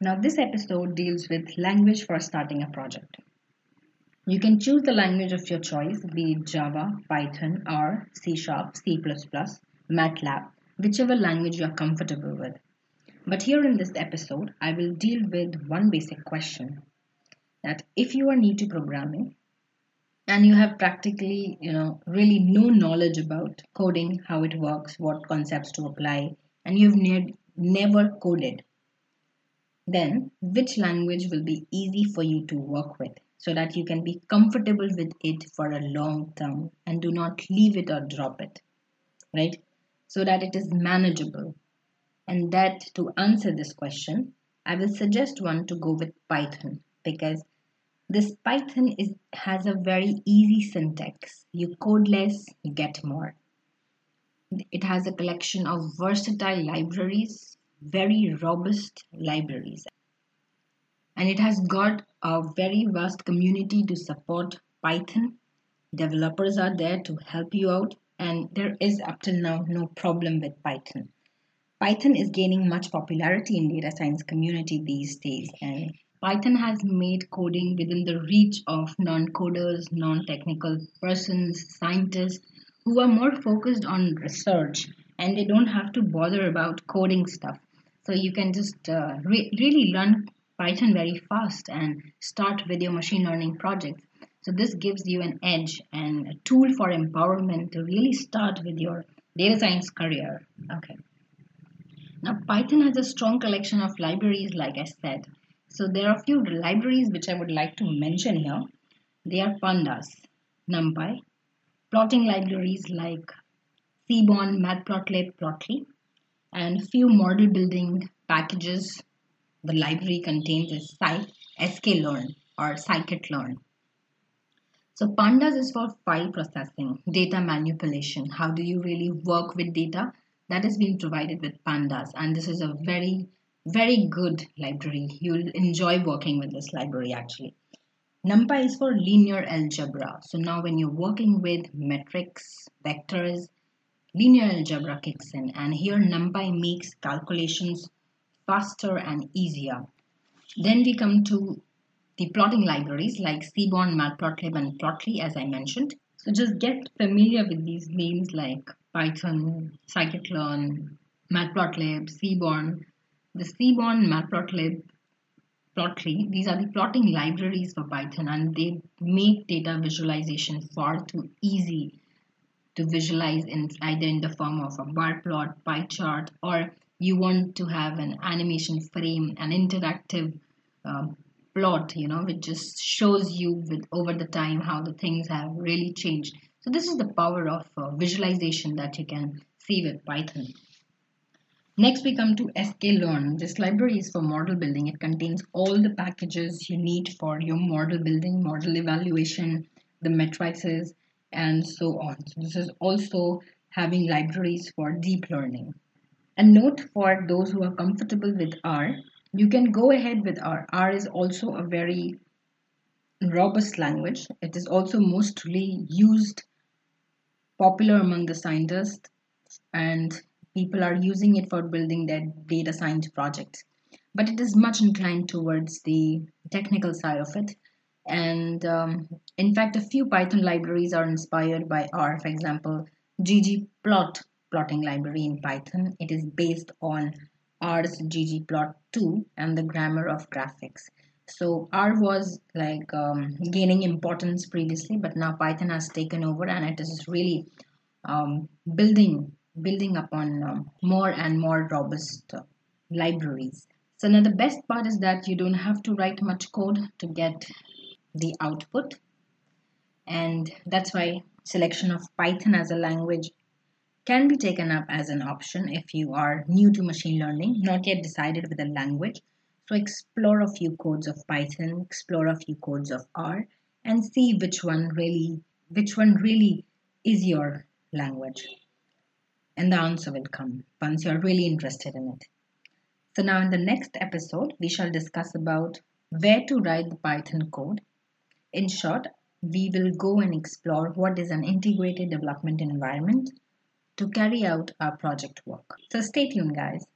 Now this episode deals with language for starting a project. You can choose the language of your choice, be it Java, Python, R, C#, C++, MATLAB, whichever language you are comfortable with. But here in this episode, I will deal with one basic question, that if you are new to programming and you have practically, really no knowledge about coding, how it works, what concepts to apply, and you've never coded, then which language will be easy for you to work with so that you can be comfortable with it for a long term and do not leave it or drop it, right? So that it is manageable. And that to answer this question, I will suggest one to go with Python, because this Python has a very easy syntax. You code less, you get more. It has a collection of versatile libraries, very robust libraries, and it has got a very vast community to support Python. Developers are there to help you out, and there is up till now no problem with Python. Python is gaining much popularity in data science community these days, and Python has made coding within the reach of non-coders, non-technical persons, scientists who are more focused on research, and they don't have to bother about coding stuff. So you can just really learn Python very fast and start with your machine learning projects. So this gives you an edge and a tool for empowerment to really start with your data science career. Okay. Now Python has a strong collection of libraries, like I said. So there are a few libraries which I would like to mention here. They are Pandas, NumPy, plotting libraries like Seaborn, Matplotlib, Plotly, and few model building packages the library contains is Scikit-learn or Scikit-learn. So Pandas is for file processing, data manipulation. How do you really work with data? That is being provided with Pandas, and this is a very, very good library. You'll enjoy working with this library actually. NumPy is for linear algebra. So now when you're working with metrics, vectors, linear algebra kicks in, and here NumPy makes calculations faster and easier. Then we come to the plotting libraries like Seaborn, Matplotlib, and Plotly, as I mentioned. So just get familiar with these names like Python, Scikit-learn, Matplotlib, Seaborn. The Seaborn, Matplotlib, Plotly, these are the plotting libraries for Python, and they make data visualization far too easy to visualize in either in the form of a bar plot, pie chart, or you want to have an animation frame, an interactive plot, which just shows you with over the time how the things have really changed. So this is the power of visualization that you can see with Python. Next we come to Scikit-learn. This library is for model building. It contains all the packages you need for your model building, model evaluation, the matrices, and so on. So this is also having libraries for deep learning. A note for those who are comfortable with R, you can go ahead with R. R is also a very robust language. It is also mostly used, popular among the scientists, and people are using it for building their data science projects, but it is much inclined towards the technical side of it. And in fact, a few Python libraries are inspired by R. For example, ggplot plotting library in Python. It is based on R's ggplot2 and the grammar of graphics. So R was like gaining importance previously, but now Python has taken over, and it is really building upon more and more robust libraries. So now the best part is that you don't have to write much code to get the output, and that's why selection of Python as a language can be taken up as an option if you are new to machine learning, not yet decided with a language. So explore a few codes of Python, explore a few codes of R, and see which one really is your language. And the answer will come once you're really interested in it. So now in the next episode, we shall discuss about where to write the Python code. In short, we will go and explore what is an integrated development environment to carry out our project work. So stay tuned, guys.